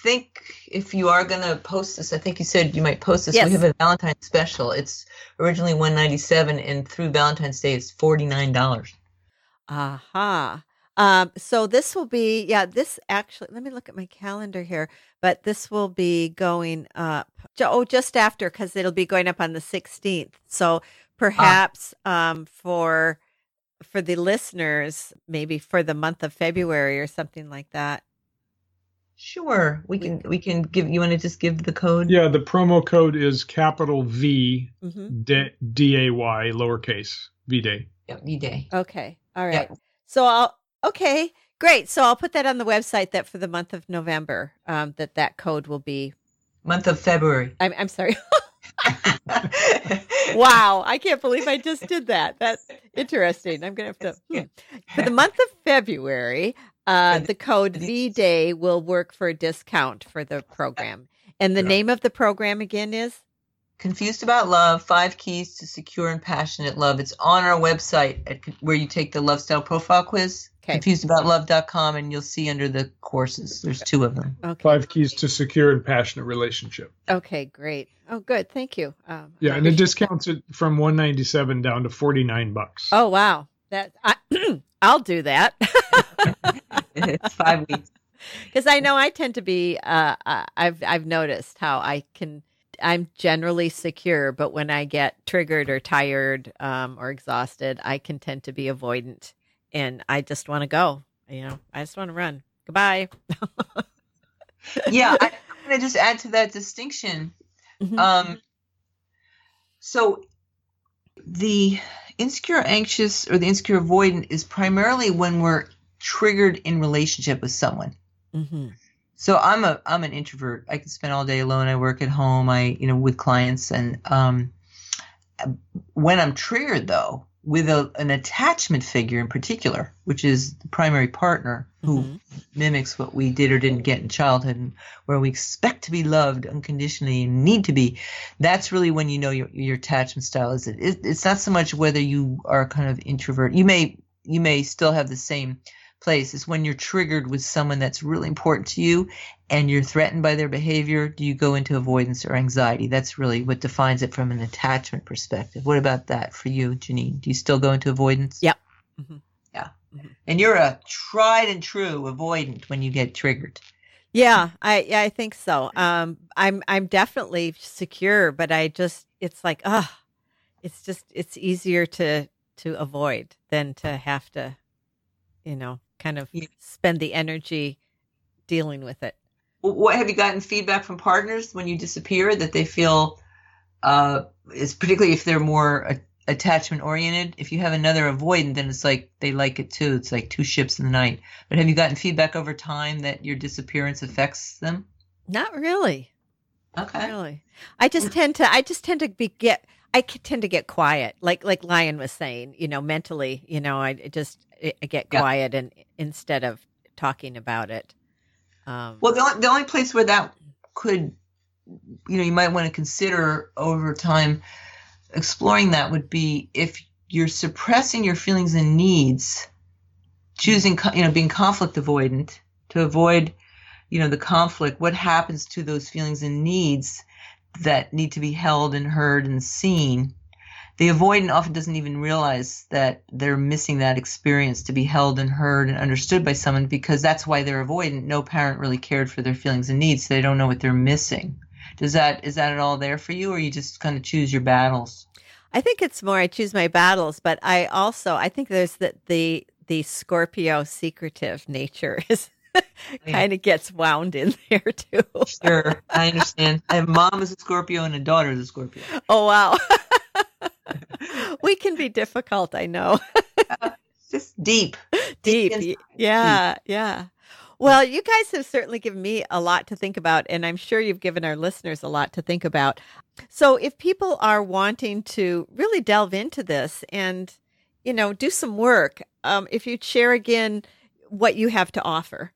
think if you are going to post this, I think you said you might post this. Yes. We have a Valentine's special. It's originally $197, and through Valentine's Day, it's $49. Aha. So this will be, this actually, let me look at my calendar here, but this will be going up, just after, because it'll be going up on the 16th. So perhaps for the listeners, maybe for the month of February or something like that. Sure. We can give, you want to just give the code? Yeah. The promo code is capital V D-A-Y lowercase V-Day. Yep. V-Day. Okay. All right. Yep. So okay, great. So I'll put that on the website that for the month of November, that code will be. Month of February. I'm sorry. Wow, I can't believe I just did that. That's interesting. I'm going to have to. For the month of February, the code V-Day will work for a discount for the program. And the name of the program again is? Confused About Love, 5 Keys to Secure and Passionate Love. It's on our website where you take the Love Style Profile Quiz, okay. ConfusedAboutLove.com, and you'll see under the courses. There's two of them. Okay. 5 Keys to Secure and Passionate Relationship. Okay, great. Oh, good. Thank you. Yeah, and it discounts it from $197 down to $49. Oh, wow. I'll do that. It's 5 weeks. Because I know I tend to be, I've noticed how I'm generally secure, but when I get triggered or tired or exhausted, I can tend to be avoidant, and I just want to go. I just want to run. Goodbye. Yeah, I'm going to just add to that distinction. Mm-hmm. So the insecure anxious or the insecure avoidant is primarily when we're triggered in relationship with someone. Mm-hmm. So I'm an introvert. I can spend all day alone. I work at home. I with clients. And when I'm triggered, though, with an attachment figure in particular, which is the primary partner who mm-hmm. mimics what we did or didn't get in childhood, and where we expect to be loved unconditionally and need to be, that's really when you know your attachment style is. It's not so much whether you are kind of introvert. You may still have the same place. Is when you're triggered with someone that's really important to you and you're threatened by their behavior, do you go into avoidance or anxiety? That's really what defines it from an attachment perspective. What about that for you, Janine? Do you still go into avoidance? Yeah. Mm-hmm. Yeah. Mm-hmm. And you're a tried and true avoidant when you get triggered. Yeah, I think so. I'm definitely secure, but it's like, it's easier to avoid than to have to, kind of spend the energy dealing with it. What have you gotten feedback from partners when you disappear that they feel is, particularly if they're more attachment oriented? If you have another avoidant, then it's like they like it too. It's like two ships in the night. But have you gotten feedback over time that your disappearance affects them? Not really. Okay. Not really. I tend to get quiet, like Lion was saying, mentally, I get quiet, yeah. And instead of talking about it. Well, the only place where that could, you might want to consider over time exploring that would be if you're suppressing your feelings and needs, choosing, being conflict avoidant to avoid, the conflict. What happens to those feelings and needs that need to be held and heard and seen? The avoidant often doesn't even realize that they're missing that experience to be held and heard and understood by someone, because that's why they're avoidant. No parent really cared for their feelings and needs, so they don't know what they're missing. Is that at all there for you, or you just kind of choose your battles? I think it's more I choose my battles, but I think there's the Scorpio secretive nature is kind of gets wound in there too. Sure, I understand. I have mom is a Scorpio and a daughter is a Scorpio. Oh, wow. We can be difficult, I know. Just deep. Deep. Yeah, deep. Yeah. Well, you guys have certainly given me a lot to think about, and I'm sure you've given our listeners a lot to think about. So if people are wanting to really delve into this and, do some work, if you'd share again what you have to offer.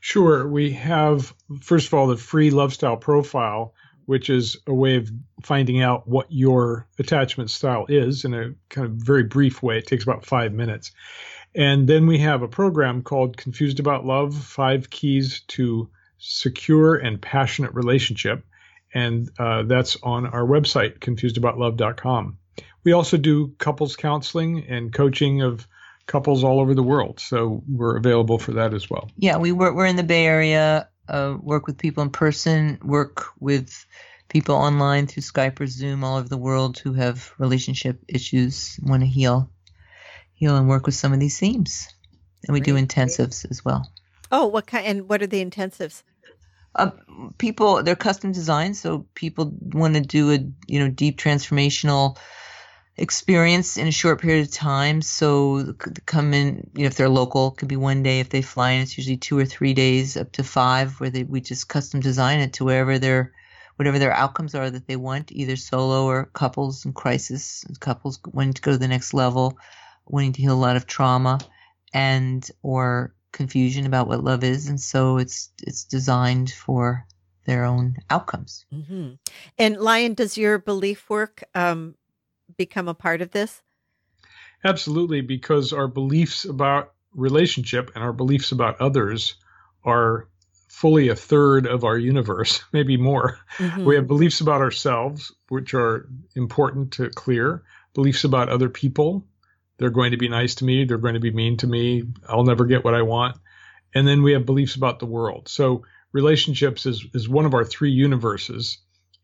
Sure. We have, first of all, the free Love Style Profile, which is a way of finding out what your attachment style is in a kind of very brief way. It takes about 5 minutes. And then we have a program called Confused About Love, 5 Keys to Secure and Passionate Relationship. And that's on our website, confusedaboutlove.com. We also do couples counseling and coaching of couples all over the world. So we're available for that as well. Yeah, we're in the Bay Area, work with people in person, work with people online through Skype or Zoom all over the world who have relationship issues, want to heal and work with some of these themes. And we do intensives as well. Oh, what kind? And what are the intensives? People, they're custom designed. So people want to do a, deep transformational experience in a short period of time. So come in, if they're local, it could be one day. If they fly in, it's usually 2 or 3 days, up to 5, where we just custom design it to whatever their outcomes are that they want, either solo or couples in crisis, couples wanting to go to the next level, wanting to heal a lot of trauma and or confusion about what love is. And so it's designed for their own outcomes. Mm-hmm. And Lion, does your belief work become a part of this? Absolutely, because our beliefs about relationship and our beliefs about others are fully a third of our universe, maybe more. Mm-hmm. We have beliefs about ourselves, which are important to clear, beliefs about other people. They're going to be nice to me. They're going to be mean to me. I'll never get what I want. And then we have beliefs about the world. So relationships is one of our three universes.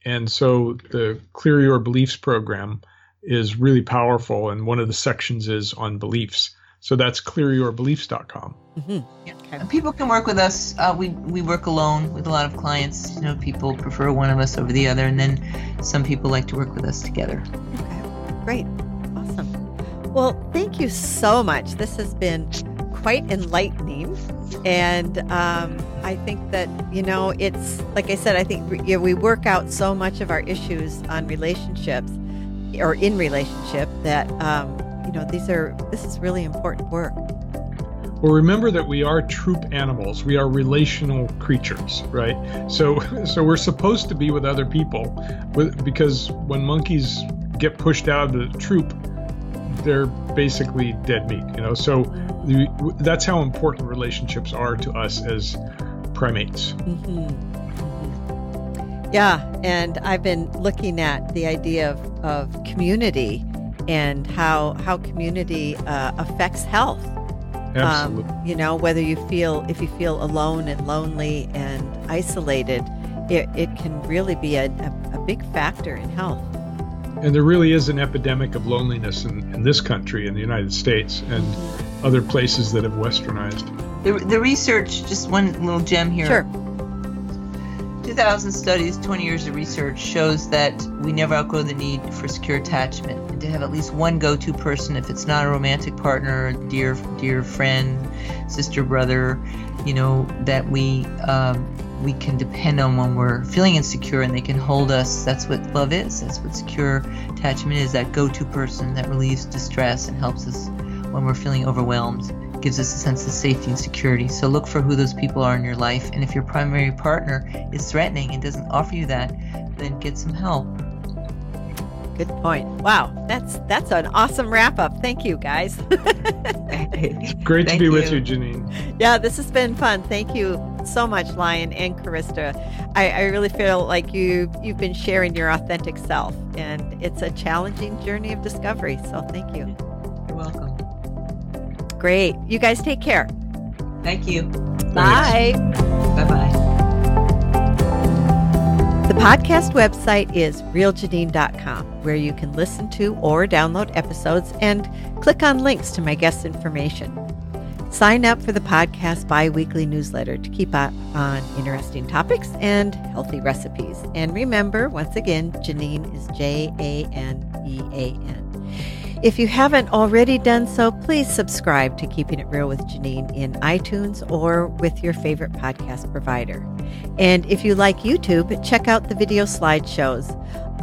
And so the Clear Your Beliefs program is really powerful. And one of the sections is on beliefs. So that's clearyourbeliefs.com. Mm-hmm. Yeah. Okay. People can work with us. We work alone with a lot of clients. You know, people prefer one of us over the other. And then some people like to work with us together. Okay. Great. Awesome. Well, thank you so much. This has been quite enlightening. And I think that, you know, it's like I said, I think we work out so much of our issues on relationships or in relationship that, you know, this is really important work. Well, remember that we are troop animals. We are relational creatures, right? So we're supposed to be with other people because when monkeys get pushed out of the troop, they're basically dead meat, you know, so that's how important relationships are to us as primates. Mm-hmm. Yeah. And I've been looking at the idea of community and how community affects health. Absolutely. You know, whether if you feel alone and lonely and isolated, it can really be a big factor in health. And there really is an epidemic of loneliness in this country, in the United States, and other places that have westernized. The research, just one little gem here. Sure. 2,000 studies, 20 years of research shows that we never outgrow the need for secure attachment and to have at least one go-to person, if it's not a romantic partner, dear friend, sister, brother, you know, that we can depend on when we're feeling insecure, and they can hold us. That's what love is. That's what secure attachment is, that go-to person that relieves distress and helps us when we're feeling overwhelmed, gives us a sense of safety and security. So look for who those people are in your life. And if your primary partner is threatening and doesn't offer you that, then get some help. Good point. Wow. That's an awesome wrap up. Thank you, guys. It's great to be with you, Janine. Yeah, this has been fun. Thank you so much, Lion and Carista. I really feel like you've been sharing your authentic self, and it's a challenging journey of discovery. So thank you. You're welcome. Great. You guys take care. Thank you. Bye. Bye-bye. The podcast website is realjanine.com, where you can listen to or download episodes and click on links to my guest information. Sign up for the podcast bi-weekly newsletter to keep up on interesting topics and healthy recipes. And remember, once again, Janine is Janeean. If you haven't already done so, please subscribe to Keeping It Real with Janine in iTunes or with your favorite podcast provider. And if you like YouTube, check out the video slideshows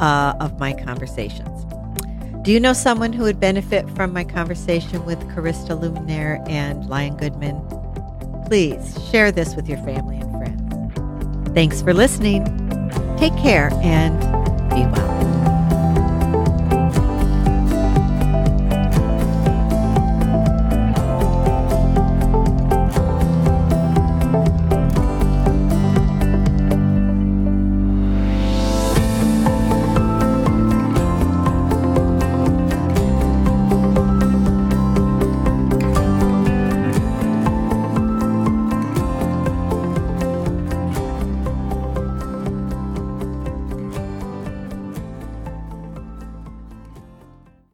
of my conversations. Do you know someone who would benefit from my conversation with Carista Luminaire and Lion Goodman? Please share this with your family and friends. Thanks for listening. Take care and be well.